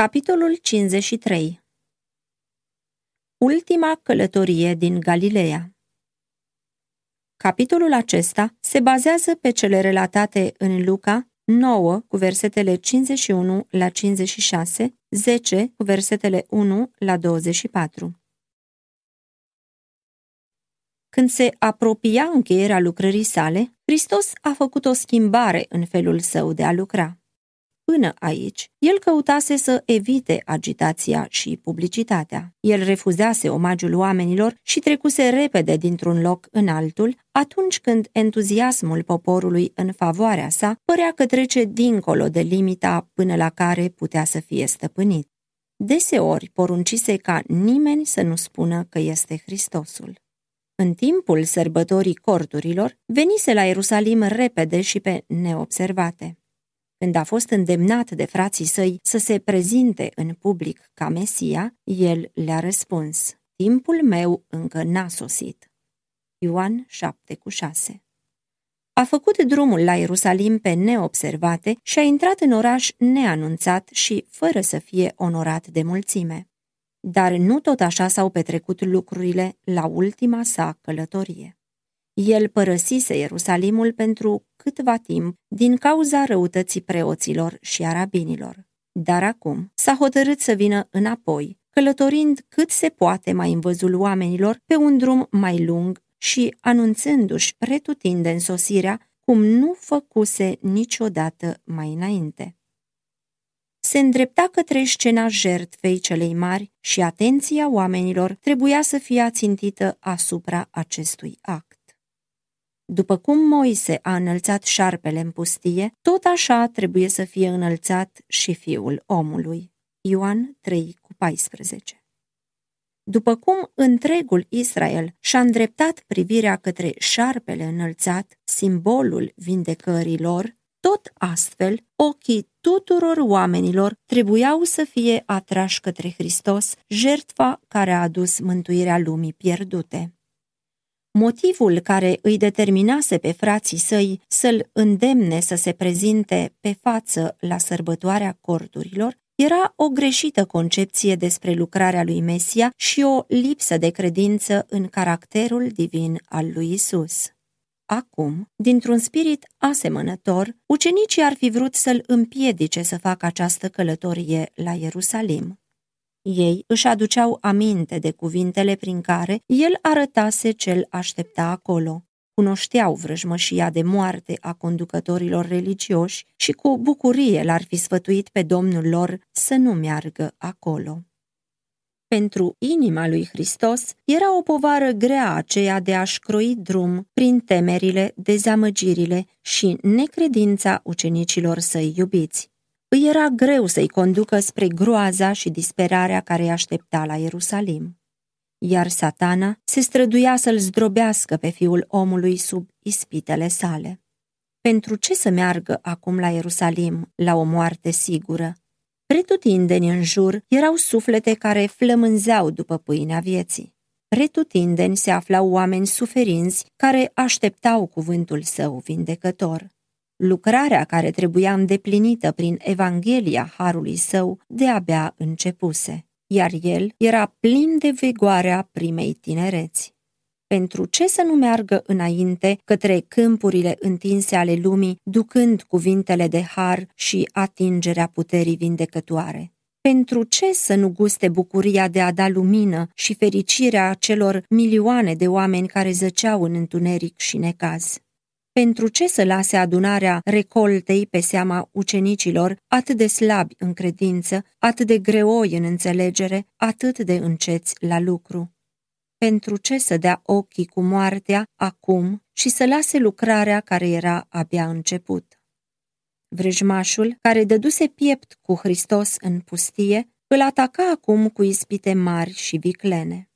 Capitolul 53. Ultima călătorie din Galileea. Capitolul acesta se bazează pe cele relatate în Luca 9 cu versetele 51 la 56, 10 cu versetele 1 la 24. Când se apropia încheierea lucrării sale, Hristos a făcut o schimbare în felul său de a lucra. Până aici, el căutase să evite agitația și publicitatea. El refuzase omagiul oamenilor și trecuse repede dintr-un loc în altul, atunci când entuziasmul poporului în favoarea sa părea că trece dincolo de limita până la care putea să fie stăpânit. Deseori poruncise ca nimeni să nu spună că este Hristosul. În timpul sărbătorii corturilor, venise la Ierusalim repede și pe neobservate. Când a fost îndemnat de frații săi să se prezinte în public ca Mesia, el le-a răspuns: "Timpul meu încă n-a sosit." Ioan 7,6. A făcut drumul la Ierusalim pe neobservate și a intrat în oraș neanunțat și fără să fie onorat de mulțime. Dar nu tot așa s-au petrecut lucrurile la ultima sa călătorie. El părăsise Ierusalimul pentru câtva timp din cauza răutății preoților și a rabinilor. Dar acum s-a hotărât să vină înapoi, călătorind cât se poate mai în văzul oamenilor pe un drum mai lung și anunțându-și pretutindeni sosirea, cum nu făcuse niciodată mai înainte. Se îndrepta către scena jertfei celei mari și atenția oamenilor trebuia să fie ațintită asupra acestui act. După cum Moise a înălțat șarpele în pustie, tot așa trebuie să fie înălțat și Fiul omului. Ioan 3,14. După cum întregul Israel și-a îndreptat privirea către șarpele înălțat, simbolul vindecării lor, tot astfel ochii tuturor oamenilor trebuiau să fie atrași către Hristos, jertfa care a adus mântuirea lumii pierdute. Motivul care îi determinase pe frații săi să-l îndemne să se prezinte pe față la sărbătoarea corturilor era o greșită concepție despre lucrarea lui Mesia și o lipsă de credință în caracterul divin al lui Isus. Acum, dintr-un spirit asemănător, ucenicii ar fi vrut să-l împiedice să facă această călătorie la Ierusalim. Ei își aduceau aminte de cuvintele prin care el arătase ce-l aștepta acolo. Cunoșteau vrăjmășia de moarte a conducătorilor religioși și cu bucurie l-ar fi sfătuit pe Domnul lor să nu meargă acolo. Pentru inima lui Hristos era o povară grea aceea de a-și croi drum prin temerile, dezamăgirile și necredința ucenicilor săi iubiți. Îi era greu să-i conducă spre groaza și disperarea care îi aștepta la Ierusalim. Iar Satana se străduia să-l zdrobească pe Fiul omului sub ispitele sale. Pentru ce să meargă acum la Ierusalim, la o moarte sigură? Pretutindeni în jur erau suflete care flămânzeau după pâinea vieții. Pretutindeni se aflau oameni suferinți care așteptau cuvântul său vindecător. Lucrarea care trebuia îndeplinită prin Evanghelia Harului Său de-abia începuse, iar el era plin de vigoarea primei tinereți. Pentru ce să nu meargă înainte către câmpurile întinse ale lumii, ducând cuvintele de har și atingerea puterii vindecătoare? Pentru ce să nu guste bucuria de a da lumină și fericirea celor milioane de oameni care zăceau în întuneric și necaz? Pentru ce să lase adunarea recoltei pe seama ucenicilor, atât de slabi în credință, atât de greoi în înțelegere, atât de înceți la lucru? Pentru ce să dea ochii cu moartea acum și să lase lucrarea care era abia început? Vrăjmașul, care dăduse piept cu Hristos în pustie, îl ataca acum cu ispite mari și viclene.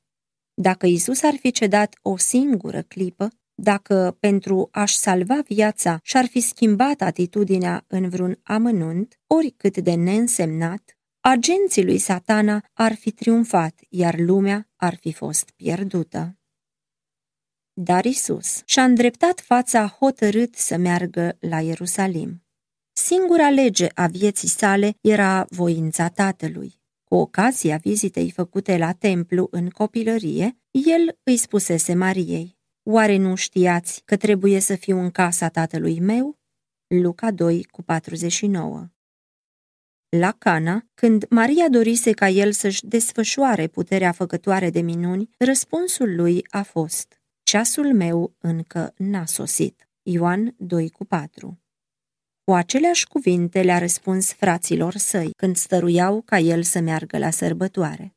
Dacă Iisus ar fi cedat o singură clipă, dacă pentru a-și salva viața și-ar fi schimbat atitudinea în vreun amănunt, oricât de neînsemnat, agenții lui Satana ar fi triumfat, iar lumea ar fi fost pierdută. Dar Isus și-a îndreptat fața hotărât să meargă la Ierusalim. singura lege a vieții sale era voința Tatălui. Cu ocazia vizitei făcute la templu în copilărie, el îi spusese Mariei: „Oare nu știați că trebuie să fiu în casa tatălui meu?” Luca 2,49. La Cana, când Maria dorise ca el să-și desfășoare puterea făcătoare de minuni, răspunsul lui a fost: „Ceasul meu încă n-a sosit.” Ioan 2,4. Cu aceleași cuvinte le-a răspuns fraților săi când stăruiau ca el să meargă la sărbătoare.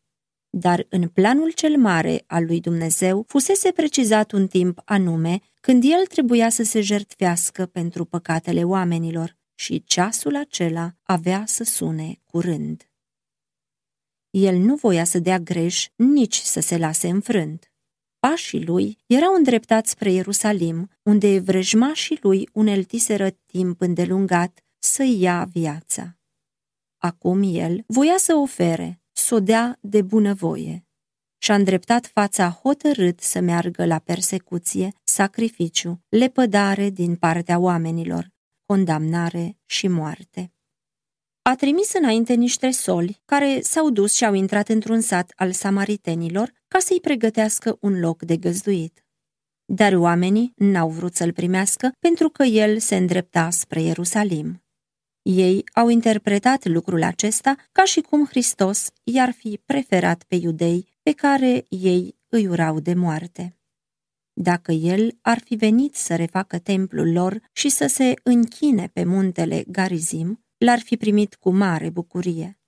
Dar în planul cel mare al lui Dumnezeu fusese precizat un timp anume când el trebuia să se jertfească pentru păcatele oamenilor și ceasul acela avea să sune curând. El nu voia să dea greș, nici să se lase înfrânt. Pașii lui erau îndreptați spre Ierusalim, unde vrăjmașii lui uneltiseră timp îndelungat să-i ia viața. Acum el voia să ofere, să o dea de bunăvoie. Și-a îndreptat fața hotărât să meargă la persecuție, sacrificiu, lepădare din partea oamenilor, condamnare și moarte. A trimis înainte niște soli care s-au dus și au intrat într-un sat al samaritenilor ca să-i pregătească un loc de găzduit. Dar oamenii n-au vrut să-l primească pentru că el se îndrepta spre Ierusalim. Ei au interpretat lucrul acesta ca și cum Hristos i-ar fi preferat pe iudei pe care ei îi urau de moarte. Dacă el ar fi venit să refacă templul lor și să se închine pe muntele Garizim, l-ar fi primit cu mare bucurie.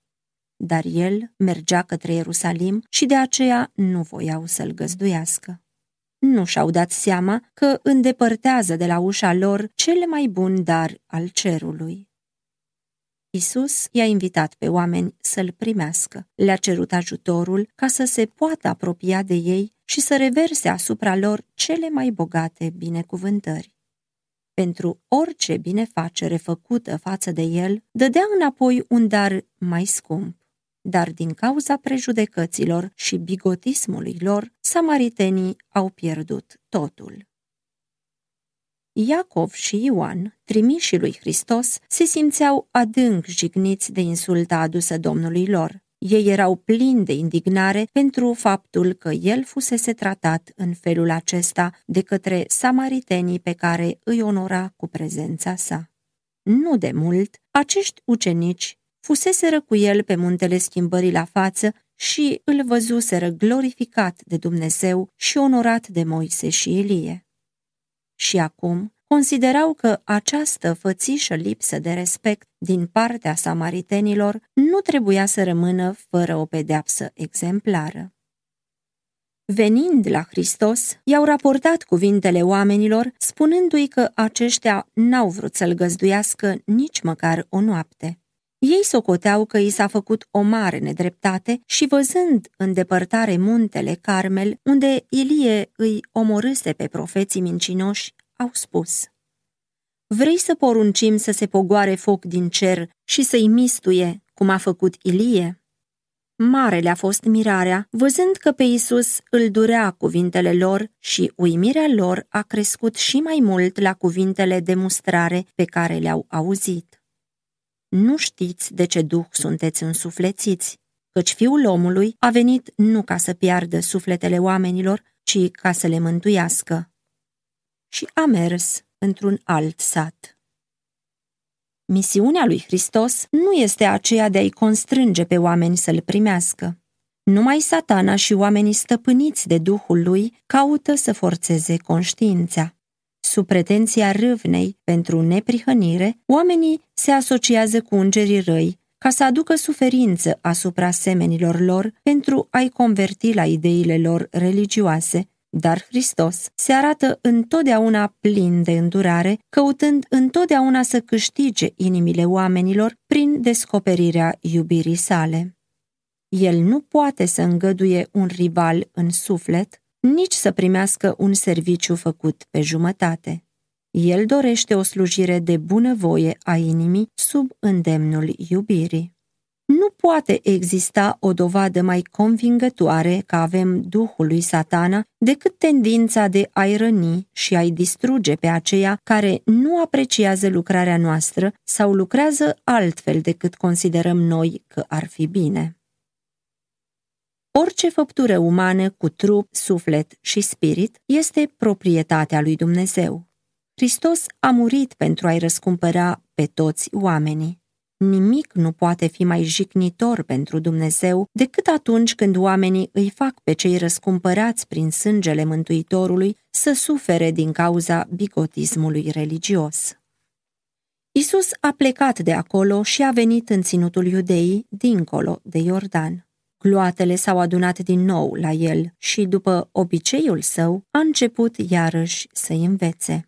Dar el mergea către Ierusalim și de aceea nu voiau să-l găzduiască. Nu și-au dat seama că îndepărtează de la ușa lor cel mai bun dar al cerului. Iisus i-a invitat pe oameni să-l primească, le-a cerut ajutorul ca să se poată apropia de ei și să reverse asupra lor cele mai bogate binecuvântări. Pentru orice binefacere făcută față de el, dădea înapoi un dar mai scump. Dar din cauza prejudecăților și bigotismului lor, samaritenii au pierdut totul. Iacov și Ioan, trimișii lui Hristos, se simțeau adânc jigniți de insulta adusă Domnului lor. Ei erau plini de indignare pentru faptul că el fusese tratat în felul acesta de către samaritenii pe care îi onora cu prezența sa. Nu de mult, acești ucenici fuseseră cu el pe muntele Schimbării la față și îl văzuseră glorificat de Dumnezeu și onorat de Moise și Ilie. Și acum considerau că această fățișă lipsă de respect din partea samaritenilor nu trebuia să rămână fără o pedeapsă exemplară. Venind la Hristos, i-au raportat cuvintele oamenilor, spunându-i că aceștia n-au vrut să-l găzduiască nici măcar o noapte. Ei socoteau că i s-a făcut o mare nedreptate și, văzând în depărtare muntele Carmel, unde Ilie îi omorâse pe profeții mincinoși, au spus: „Vrei să poruncim să se pogoare foc din cer și să-i mistuie, cum a făcut Ilie?” Mare le-a fost mirarea, văzând că pe Iisus îl durea cuvintele lor și uimirea lor a crescut și mai mult la cuvintele de mustrare pe care le-au auzit. „Nu știți de ce duh sunteți însuflețiți, căci Fiul omului a venit nu ca să piardă sufletele oamenilor, ci ca să le mântuiască.” Și a mers într-un alt sat. Misiunea lui Hristos nu este aceea de a-i constrânge pe oameni să-l primească. Numai Satana și oamenii stăpâniți de duhul lui caută să forțeze conștiința. Sub pretenția râvnei pentru neprihănire, oamenii se asociază cu îngerii răi ca să aducă suferință asupra semenilor lor pentru a-i converti la ideile lor religioase, dar Hristos se arată întotdeauna plin de îndurare, căutând întotdeauna să câștige inimile oamenilor prin descoperirea iubirii sale. El nu poate să îngăduie un rival în suflet, nici să primească un serviciu făcut pe jumătate. El dorește o slujire de bunăvoie a inimii sub îndemnul iubirii. Nu poate exista o dovadă mai convingătoare că avem duhul lui Satana decât tendința de a-i răni și a-i distruge pe aceia care nu apreciază lucrarea noastră sau lucrează altfel decât considerăm noi că ar fi bine. Orice făptură umană cu trup, suflet și spirit este proprietatea lui Dumnezeu. Hristos a murit pentru a-i răscumpăra pe toți oamenii. Nimic nu poate fi mai jignitor pentru Dumnezeu decât atunci când oamenii îi fac pe cei răscumpărați prin sângele Mântuitorului să sufere din cauza bigotismului religios. Iisus a plecat de acolo și a venit în ținutul Iudeii, dincolo de Iordan. Gloatele s-au adunat din nou la el și, după obiceiul său, a început iarăși să-i învețe.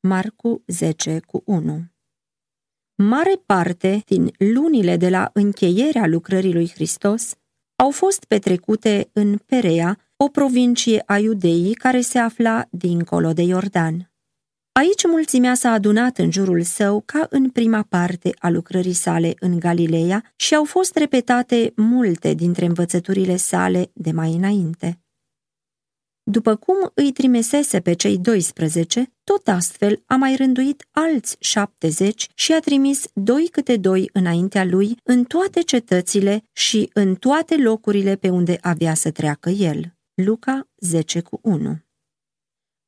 Marcu 10:1. Mare parte din lunile de la încheierea lucrării lui Hristos au fost petrecute în Perea, o provincie a Iudeii care se afla dincolo de Iordan. Aici mulțimea s-a adunat în jurul său ca în prima parte a lucrării sale în Galileea și au fost repetate multe dintre învățăturile sale de mai înainte. După cum îi trimisese pe cei 12, tot astfel a mai rânduit alți 70 și a trimis 2 câte 2 înaintea lui în toate cetățile și în toate locurile pe unde avea să treacă el. Luca 10:1.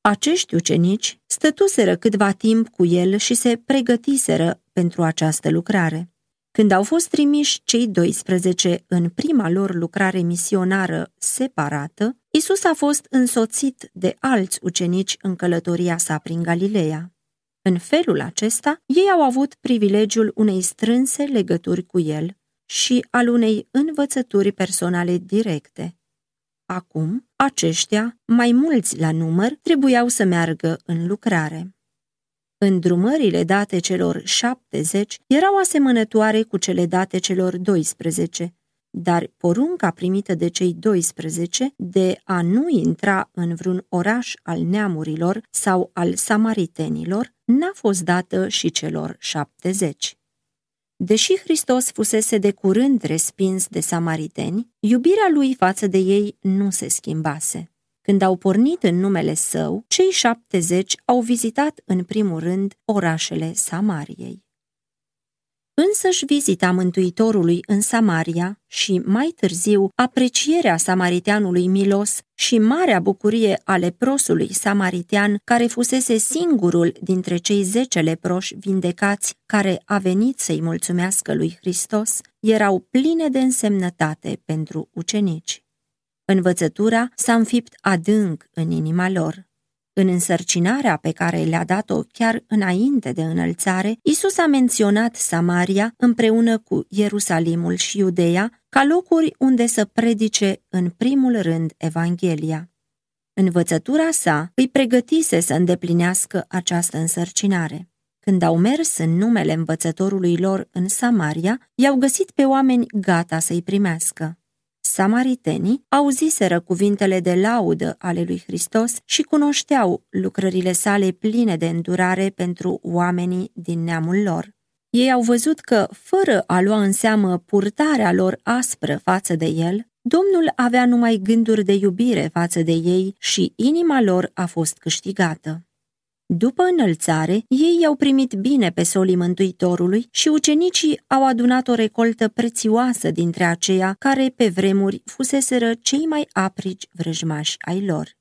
Acești ucenici stătuseră câtva timp cu el și se pregătiseră pentru această lucrare. Când au fost trimiși cei 12 în prima lor lucrare misionară separată, Iisus a fost însoțit de alți ucenici în călătoria sa prin Galileea. În felul acesta, ei au avut privilegiul unei strânse legături cu el și al unei învățături personale directe. Acum, aceștia, mai mulți la număr, trebuiau să meargă în lucrare. Îndrumările date celor 70 erau asemănătoare cu cele date celor 12, dar porunca primită de cei 12 de a nu intra în vreun oraș al neamurilor sau al samaritenilor n-a fost dată și celor 70. Deși Hristos fusese de curând respins de samariteni, iubirea lui față de ei nu se schimbase. Când au pornit în numele său, cei 70 au vizitat în primul rând orașele Samariei. Însăși vizita Mântuitorului în Samaria și, mai târziu, aprecierea samariteanului milos și marea bucurie a leprosului samaritean, care fusese singurul dintre cei 10 leproși vindecați care a venit să-i mulțumească lui Hristos, erau pline de însemnătate pentru ucenici. Învățătura s-a înfipt adânc în inima lor. În însărcinarea pe care le-a dat-o chiar înainte de înălțare, Iisus a menționat Samaria împreună cu Ierusalimul și Iudea ca locuri unde să predice în primul rând Evanghelia. Învățătura sa îi pregătise să îndeplinească această însărcinare. Când au mers în numele învățătorului lor în Samaria, i-au găsit pe oameni gata să-i primească. Samaritenii auziseră cuvintele de laudă ale lui Hristos și cunoșteau lucrările sale pline de îndurare pentru oamenii din neamul lor. Ei au văzut că, fără a lua în seamă purtarea lor aspră față de el, Domnul avea numai gânduri de iubire față de ei și inima lor a fost câștigată. După înălțare, ei i-au primit bine pe solii Mântuitorului și ucenicii au adunat o recoltă prețioasă dintre aceia care pe vremuri fuseseră cei mai aprici vrăjmași ai lor.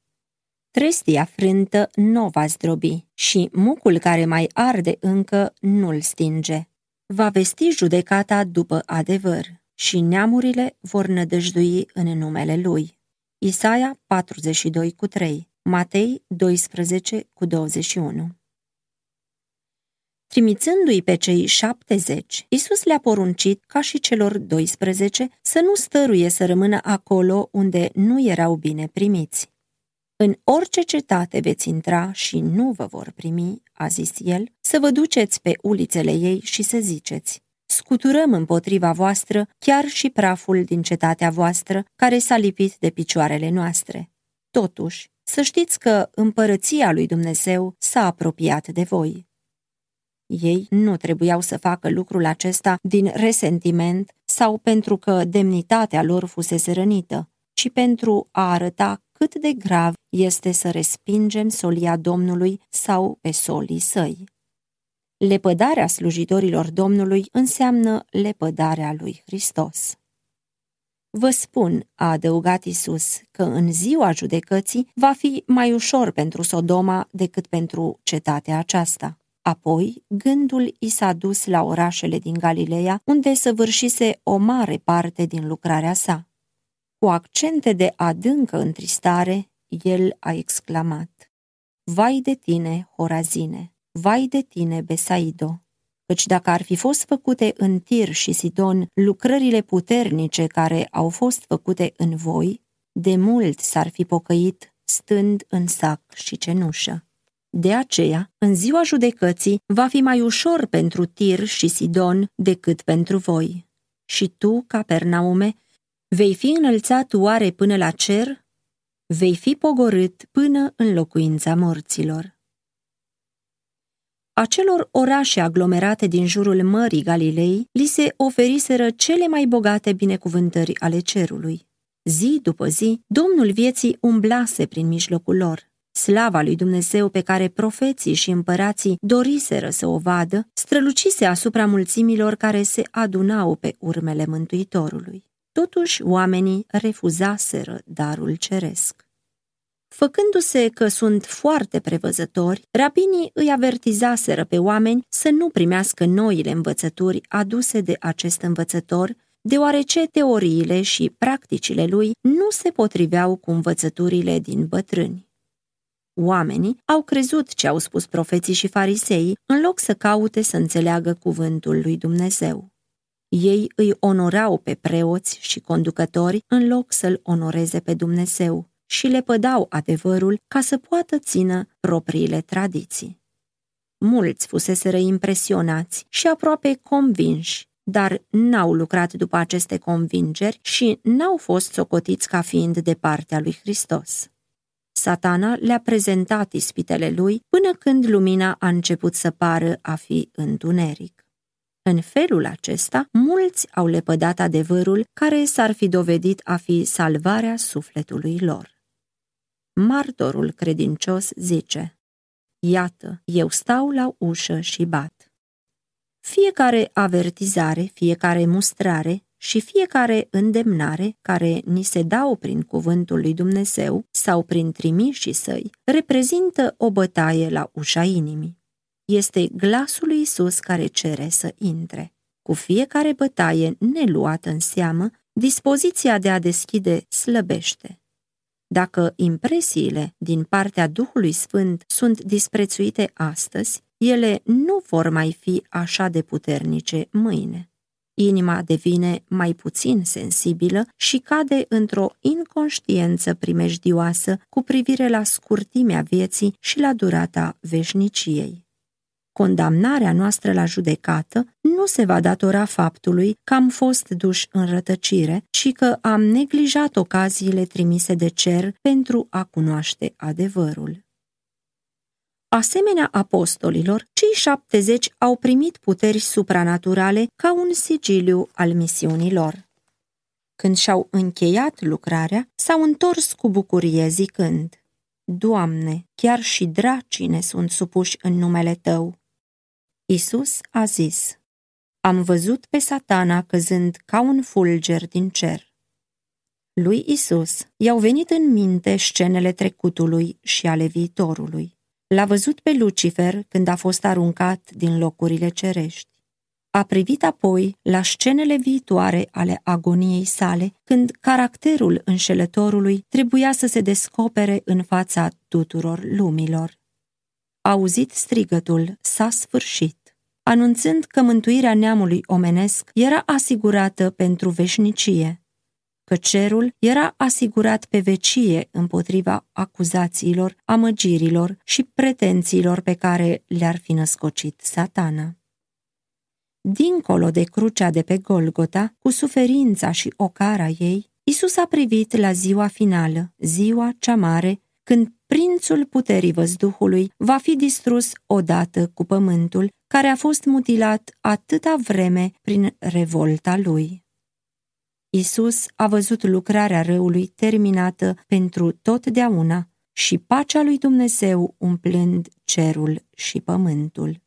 Trestia frântă n-o va zdrobi și mucul care mai arde încă nu-l stinge. Va vesti judecata după adevăr și neamurile vor nădăjdui în numele lui. Isaia 42:3, Matei 12:21. Trimițându-i pe cei 70, Iisus le-a poruncit, ca și celor 12, să nu stăruie să rămână acolo unde nu erau bine primiți. În orice cetate veți intra și nu vă vor primi, a zis el, să vă duceți pe ulițele ei și să ziceți: scuturăm împotriva voastră chiar și praful din cetatea voastră care s-a lipit de picioarele noastre. Totuși, să știți că împărăția lui Dumnezeu s-a apropiat de voi. Ei nu trebuiau să facă lucrul acesta din resentiment sau pentru că demnitatea lor fusese rănită, ci pentru a arăta cât de grav este să respingem solia Domnului sau pe solii săi. Lepădarea slujitorilor Domnului înseamnă lepădarea lui Hristos. Vă spun, a adăugat Iisus, că în ziua judecății va fi mai ușor pentru Sodoma decât pentru cetatea aceasta. Apoi, gândul i s-a dus la orașele din Galileea, unde săvârșise o mare parte din lucrarea sa. Cu accente de adâncă întristare, el a exclamat: "Vai de tine, Horazine! Vai de tine, Besaido! Căci dacă ar fi fost făcute în Tir și Sidon lucrările puternice care au fost făcute în voi, de mult s-ar fi pocăit stând în sac și cenușă." De aceea, în ziua judecății va fi mai ușor pentru Tir și Sidon decât pentru voi. Și tu, Capernaume, vei fi înălțat oare până la cer? Vei fi pogorât până în locuința morților. Acelor orașe aglomerate din jurul Mării Galilei li se oferiseră cele mai bogate binecuvântări ale cerului. Zi după zi, Domnul vieții umblase prin mijlocul lor. Slava lui Dumnezeu pe care profeții și împărații doriseră să o vadă, strălucise asupra mulțimilor care se adunau pe urmele Mântuitorului. Totuși, oamenii refuzaseră darul ceresc. Făcându-se că sunt foarte prevăzători, rabinii îi avertizaseră pe oameni să nu primească noile învățături aduse de acest învățător, deoarece teoriile și practicile lui nu se potriveau cu învățăturile din bătrâni. Oamenii au crezut ce au spus profeții și fariseii, în loc să caute să înțeleagă cuvântul lui Dumnezeu. Ei îi onorau pe preoți și conducători în loc să-L onoreze pe Dumnezeu și lepădau adevărul ca să poată țină propriile tradiții. Mulți fuseseră impresionați și aproape convinși, dar n-au lucrat după aceste convingeri și n-au fost socotiți ca fiind de partea lui Hristos. Satana le-a prezentat ispitele lui până când lumina a început să pară a fi întuneric. În felul acesta, mulți au lepădat adevărul care s-ar fi dovedit a fi salvarea sufletului lor. Martorul credincios zice: "Iată, eu stau la ușă și bat." Fiecare avertizare, fiecare mustrare și fiecare îndemnare care ni se dau prin cuvântul lui Dumnezeu sau prin trimișii săi, reprezintă o bătaie la ușa inimii. Este glasul lui Iisus care cere să intre. Cu fiecare bătaie neluată în seamă, dispoziția de a deschide slăbește. Dacă impresiile din partea Duhului Sfânt sunt disprețuite astăzi, ele nu vor mai fi așa de puternice mâine. Inima devine mai puțin sensibilă și cade într-o inconștiență primejdioasă cu privire la scurtimea vieții și la durata veșniciei. Condamnarea noastră la judecată nu se va datora faptului că am fost duși în rătăcire, ci că am neglijat ocaziile trimise de cer pentru a cunoaște adevărul. Asemenea apostolilor, cei 70 au primit puteri supranaturale ca un sigiliu al misiunii lor. Când și-au încheiat lucrarea, s-au întors cu bucurie zicând: "Doamne, chiar și dracii ne sunt supuși în numele Tău." Iisus a zis: "Am văzut pe Satana căzând ca un fulger din cer." Lui Iisus i-au venit în minte scenele trecutului și ale viitorului. L-a văzut pe Lucifer când a fost aruncat din locurile cerești. A privit apoi la scenele viitoare ale agoniei sale, când caracterul înșelătorului trebuia să se descopere în fața tuturor lumilor. A auzit strigătul: "S-a sfârșit", anunțând că mântuirea neamului omenesc era asigurată pentru veșnicie, că cerul era asigurat pe vecie împotriva acuzațiilor, amăgirilor și pretențiilor pe care le-ar fi născocit Satana. Dincolo de crucea de pe Golgota, cu suferința și ocara ei, Iisus a privit la ziua finală, ziua cea mare, când prințul puterii văzduhului va fi distrus odată cu pământul, care a fost mutilat atâta vreme prin revolta lui. Iisus a văzut lucrarea răului terminată pentru totdeauna și pacea lui Dumnezeu umplând cerul și pământul.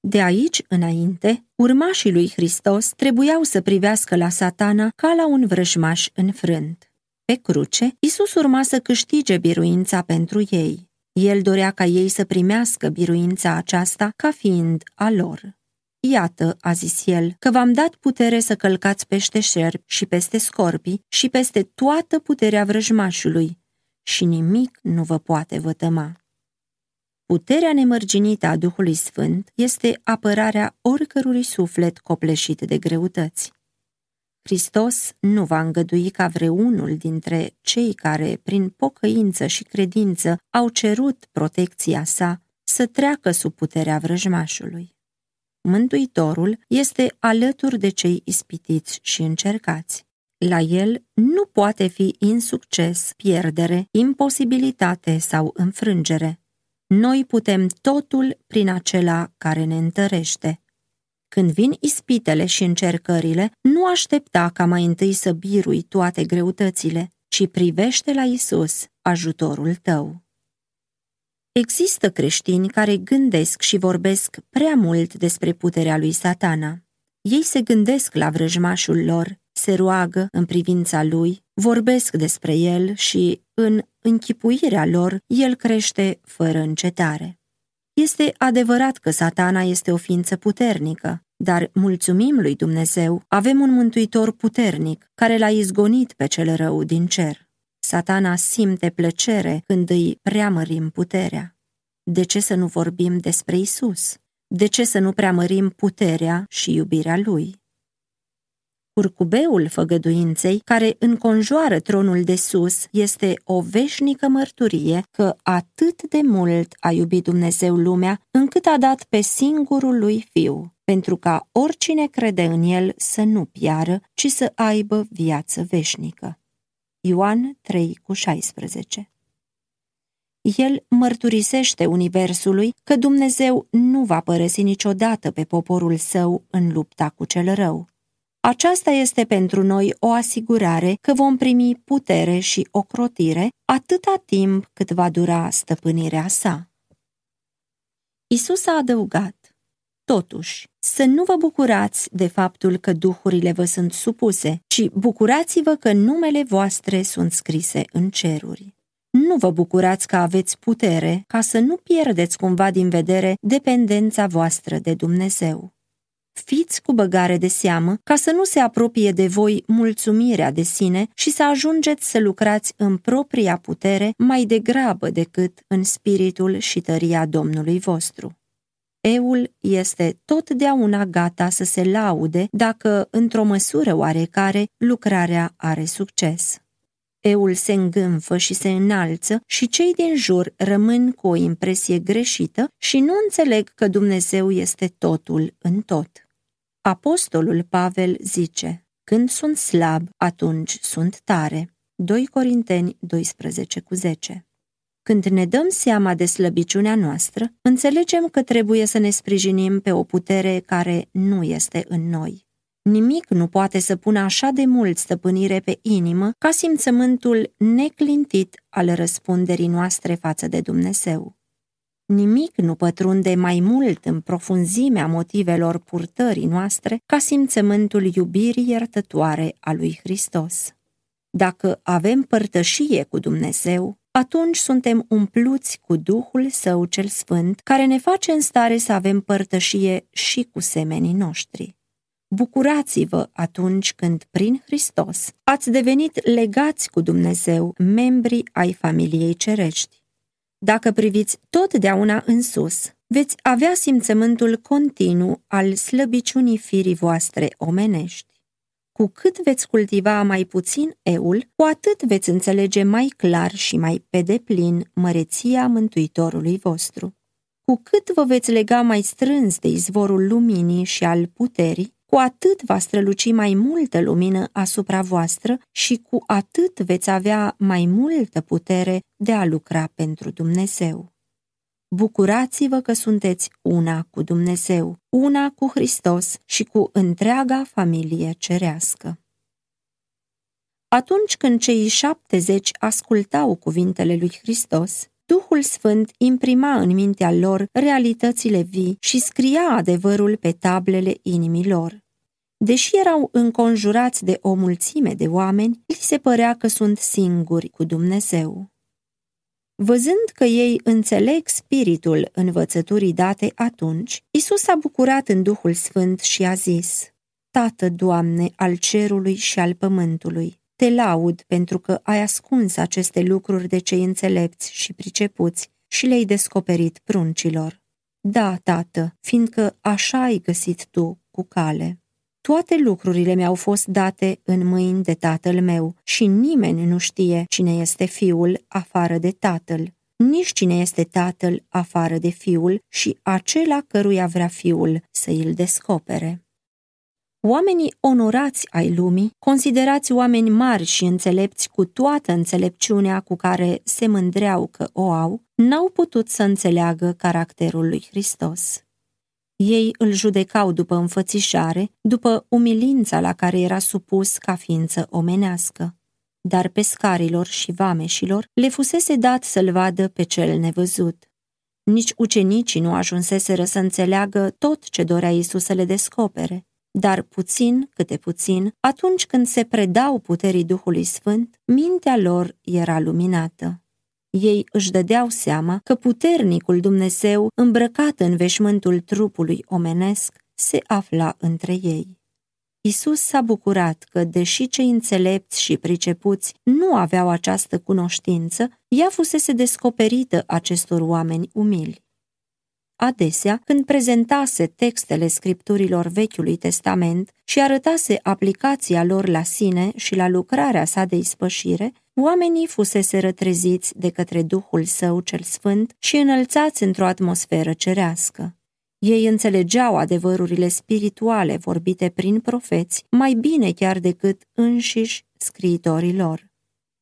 De aici înainte, urmașii lui Hristos trebuiau să privească la Satana ca la un vrăjmaș înfrânt. Pe cruce, Iisus urma să câștige biruința pentru ei. El dorea ca ei să primească biruința aceasta ca fiind a lor. Iată, a zis el, că v-am dat putere să călcați peste șerpi și peste scorpii și peste toată puterea vrăjmașului și nimic nu vă poate vătăma. Puterea nemărginită a Duhului Sfânt este apărarea oricărui suflet copleșit de greutăți. Hristos nu va îngădui ca vreunul dintre cei care, prin pocăință și credință, au cerut protecția sa să treacă sub puterea vrăjmașului. Mântuitorul este alături de cei ispitiți și încercați. La el nu poate fi insucces, pierdere, imposibilitate sau înfrângere. Noi putem totul prin acela care ne întărește. Când vin ispitele și încercările, nu aștepta ca mai întâi să birui toate greutățile, ci privește la Iisus, ajutorul tău. Există creștini care gândesc și vorbesc prea mult despre puterea lui Satana. Ei se gândesc la vrăjmașul lor, se roagă în privința lui, vorbesc despre el și, în închipuirea lor, el crește fără încetare. Este adevărat că Satana este o ființă puternică, dar, mulțumim lui Dumnezeu, avem un mântuitor puternic care l-a izgonit pe cel rău din cer. Satana simte plăcere când îi preamărim puterea. De ce să nu vorbim despre Isus? De ce să nu preamărim puterea și iubirea lui? Curcubeul făgăduinței care înconjoară tronul de sus este o veșnică mărturie că atât de mult a iubit Dumnezeu lumea încât a dat pe singurul lui Fiu, pentru ca oricine crede în el să nu piară, ci să aibă viață veșnică. Ioan 3,16. El mărturisește universului că Dumnezeu nu va părăsi niciodată pe poporul său în lupta cu cel rău. Aceasta este pentru noi o asigurare că vom primi putere și ocrotire atâta timp cât va dura stăpânirea sa. Iisus a adăugat: totuși, să nu vă bucurați de faptul că duhurile vă sunt supuse, ci bucurați-vă că numele voastre sunt scrise în ceruri. Nu vă bucurați că aveți putere, ca să nu pierdeți cumva din vedere dependența voastră de Dumnezeu. Fiți cu băgare de seamă ca să nu se apropie de voi mulțumirea de sine și să ajungeți să lucrați în propria putere mai degrabă decât în spiritul și tăria Domnului vostru. Eul este totdeauna gata să se laude dacă, într-o măsură oarecare, lucrarea are succes. Eul se îngânfă și se înalță și cei din jur rămân cu o impresie greșită și nu înțeleg că Dumnezeu este totul în tot. Apostolul Pavel zice: când sunt slab, atunci sunt tare. 2 Corinteni 12,10. Când ne dăm seama de slăbiciunea noastră, înțelegem că trebuie să ne sprijinim pe o putere care nu este în noi. Nimic nu poate să pună așa de mult stăpânire pe inimă ca simțământul neclintit al răspunderii noastre față de Dumnezeu. Nimic nu pătrunde mai mult în profunzimea motivelor purtării noastre ca simțământul iubirii iertătoare a lui Hristos. Dacă avem părtășie cu Dumnezeu, atunci suntem umpluți cu Duhul Său cel Sfânt, care ne face în stare să avem părtășie și cu semenii noștri. Bucurați-vă atunci când, prin Hristos, ați devenit legați cu Dumnezeu, membri ai familiei cerești. Dacă priviți totdeauna în sus, veți avea simțământul continuu al slăbiciunii firii voastre omenești. Cu cât veți cultiva mai puțin eul, cu atât veți înțelege mai clar și mai pe deplin măreția Mântuitorului vostru. Cu cât vă veți lega mai strâns de izvorul luminii și al puterii, cu atât va străluci mai multă lumină asupra voastră și cu atât veți avea mai multă putere de a lucra pentru Dumnezeu. Bucurați-vă că sunteți una cu Dumnezeu, una cu Hristos și cu întreaga familie cerească. Atunci când cei 70 ascultau cuvintele lui Hristos, Duhul Sfânt imprima în mintea lor realitățile vii și scria adevărul pe tablele inimii lor. Deși erau înconjurați de o mulțime de oameni, li se părea că sunt singuri cu Dumnezeu. Văzând că ei înțeleg spiritul învățăturii date atunci, Iisus s-a bucurat în Duhul Sfânt și a zis: Tată, Doamne, al cerului și al pământului, te laud pentru că ai ascuns aceste lucruri de cei înțelepți și pricepuți și le-ai descoperit pruncilor. Da, Tată, fiindcă așa ai găsit tu cu cale. Toate lucrurile mi-au fost date în mâini de Tatăl meu și nimeni nu știe cine este Fiul afară de Tatăl, nici cine este Tatăl afară de Fiul și acela căruia vrea Fiul să îl descopere. Oamenii onorați ai lumii, considerați oameni mari și înțelepți cu toată înțelepciunea cu care se mândreau că o au, n-au putut să înțeleagă caracterul lui Hristos. Ei îl judecau după înfățișare, după umilința la care era supus ca ființă omenească. Dar pescarilor și vameșilor le fusese dat să-l vadă pe cel nevăzut. Nici ucenicii nu ajunseseră să înțeleagă tot ce dorea Iisus să le descopere. Dar puțin câte puțin, atunci când se predau puterii Duhului Sfânt, mintea lor era luminată. Ei își dădeau seama că puternicul Dumnezeu, îmbrăcat în veșmântul trupului omenesc, se afla între ei. Iisus s-a bucurat că, deși cei înțelepți și pricepuți nu aveau această cunoștință, ea fusese descoperită acestor oameni umili. Adesea, când prezentase textele scripturilor Vechiului Testament și arătase aplicația lor la sine și la lucrarea sa de ispășire, oamenii fusese retreziți de către Duhul Său cel Sfânt și înălțați într-o atmosferă cerească. Ei înțelegeau adevărurile spirituale vorbite prin profeți mai bine chiar decât înșiși scriitorii lor.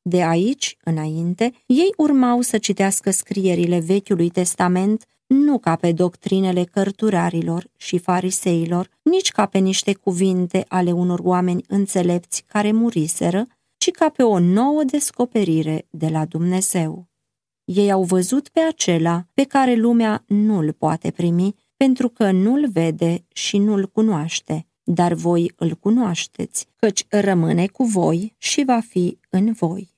De aici, înainte, ei urmau să citească scrierile Vechiului Testament nu ca pe doctrinele cărturarilor și fariseilor, nici ca pe niște cuvinte ale unor oameni înțelepți care muriseră, ci ca pe o nouă descoperire de la Dumnezeu. Ei au văzut pe acela pe care lumea nu-l poate primi, pentru că nu-l vede și nu-l cunoaște, dar voi îl cunoașteți, căci rămâne cu voi și va fi în voi.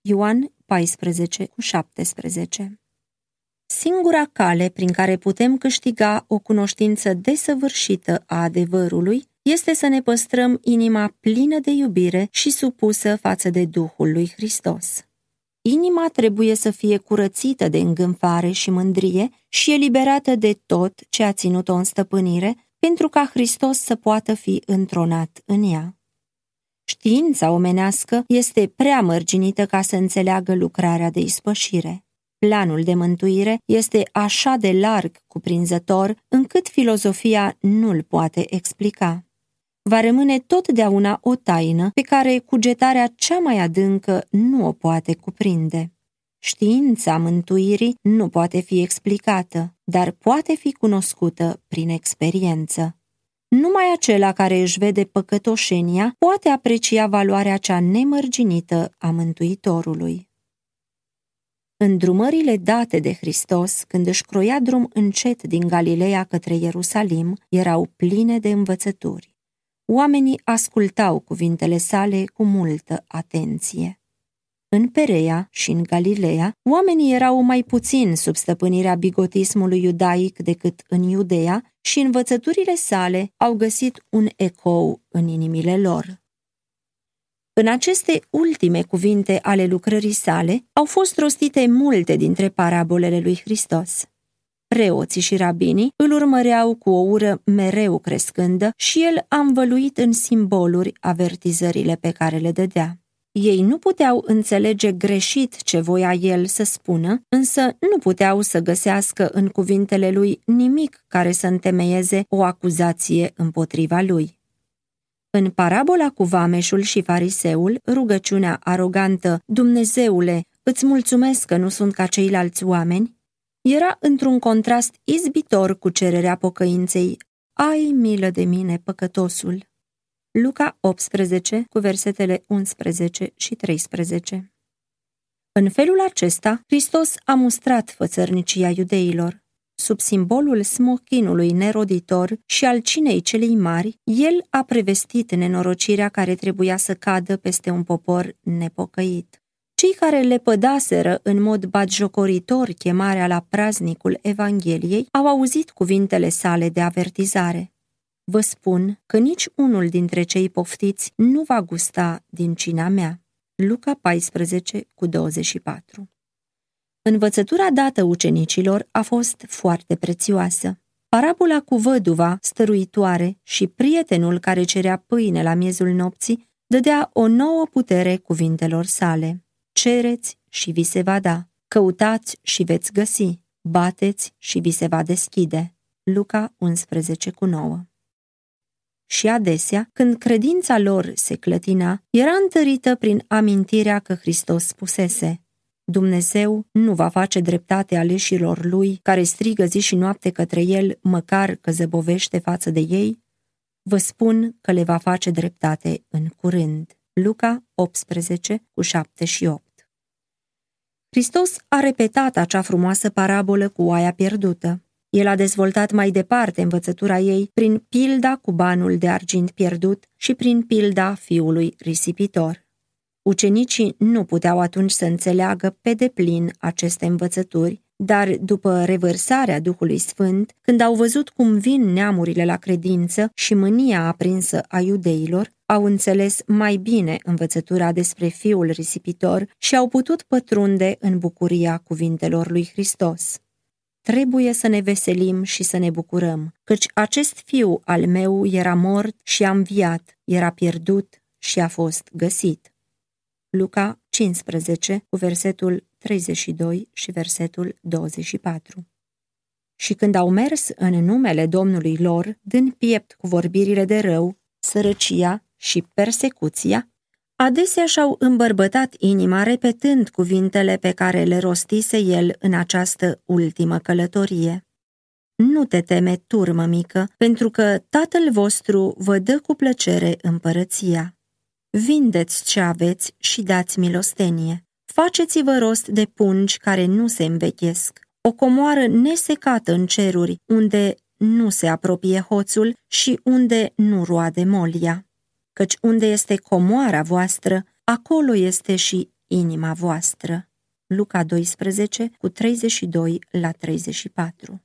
Ioan 14,17. Singura cale prin care putem câștiga o cunoștință desăvârșită a adevărului este să ne păstrăm inima plină de iubire și supusă față de Duhul lui Hristos. Inima trebuie să fie curățită de îngânfare și mândrie și eliberată de tot ce a ținut-o în stăpânire, pentru ca Hristos să poată fi întronat în ea. Știința omenească este prea mărginită ca să înțeleagă lucrarea de ispășire. Planul de mântuire este așa de larg cuprinzător încât filozofia nu-l poate explica. Va rămâne totdeauna o taină pe care cugetarea cea mai adâncă nu o poate cuprinde. Știința mântuirii nu poate fi explicată, dar poate fi cunoscută prin experiență. Numai acela care își vede păcătoșenia poate aprecia valoarea cea nemărginită a Mântuitorului. Îndrumările date de Hristos, când își croia drum încet din Galileea către Ierusalim, erau pline de învățături. Oamenii ascultau cuvintele sale cu multă atenție. În Perea și în Galileea, oamenii erau mai puțin sub stăpânirea bigotismului iudaic decât în Iudea și învățăturile sale au găsit un ecou în inimile lor. În aceste ultime cuvinte ale lucrării sale au fost rostite multe dintre parabolele lui Hristos. Preoții și rabinii îl urmăreau cu o ură mereu crescândă și el a învăluit în simboluri avertizările pe care le dădea. Ei nu puteau înțelege greșit ce voia el să spună, însă nu puteau să găsească în cuvintele lui nimic care să întemeieze o acuzație împotriva lui. În parabola cu vameșul și fariseul, rugăciunea arogantă, Dumnezeule, îți mulțumesc că nu sunt ca ceilalți oameni, era într-un contrast izbitor cu cererea pocăinței, ai milă de mine, păcătosul. Luca 18, cu versetele 11 și 13. În felul acesta, Hristos a mustrat fățărnicia iudeilor. Sub simbolul smochinului neroditor și al cinei celei mari, el a prevestit nenorocirea care trebuia să cadă peste un popor nepocăit. Cei care lepădaseră în mod batjocoritor chemarea la praznicul Evangheliei au auzit cuvintele sale de avertizare. Vă spun că nici unul dintre cei poftiți nu va gusta din cina mea. Luca 14, cu 24. Învățătura dată ucenicilor a fost foarte prețioasă. Parabola cu văduva stăruitoare și prietenul care cerea pâine la miezul nopții dădea o nouă putere cuvintelor sale. Cereți și vi se va da, căutați și veți găsi, bateți și vi se va deschide. Luca 11, cu 9. Și adesea, când credința lor se clătina, era întărită prin amintirea că Hristos spusese: Dumnezeu nu va face dreptate aleșilor lui, care strigă zi și noapte către el, măcar că zăbovește față de ei? Vă spun că le va face dreptate în curând. Luca 18, cu 7 și 8. Hristos a repetat acea frumoasă parabolă cu oaia pierdută. El a dezvoltat mai departe învățătura ei prin pilda cu banul de argint pierdut și prin pilda fiului risipitor. Ucenicii nu puteau atunci să înțeleagă pe deplin aceste învățături, dar după revărsarea Duhului Sfânt, când au văzut cum vin neamurile la credință și mânia aprinsă a iudeilor, au înțeles mai bine învățătura despre Fiul Risipitor și au putut pătrunde în bucuria cuvintelor lui Hristos. Trebuie să ne veselim și să ne bucurăm, căci acest fiu al meu era mort și a înviat, era pierdut și a fost găsit. Luca 15, cu versetul 32 și versetul 24. Și când au mers în numele Domnului lor, dând piept cu vorbirile de rău, sărăcia și persecuția, adesea și-au îmbărbătat inima repetând cuvintele pe care le rostise el în această ultimă călătorie. Nu te teme, turmă mică, pentru că Tatăl vostru vă dă cu plăcere împărăția. Vindeți ce aveți și dați milostenie. Faceți-vă rost de pungi care nu se învechesc, o comoară nesecată în ceruri, unde nu se apropie hoțul și unde nu roade molia. Căci unde este comoara voastră, acolo este și inima voastră. Luca 12, cu 32 la 34.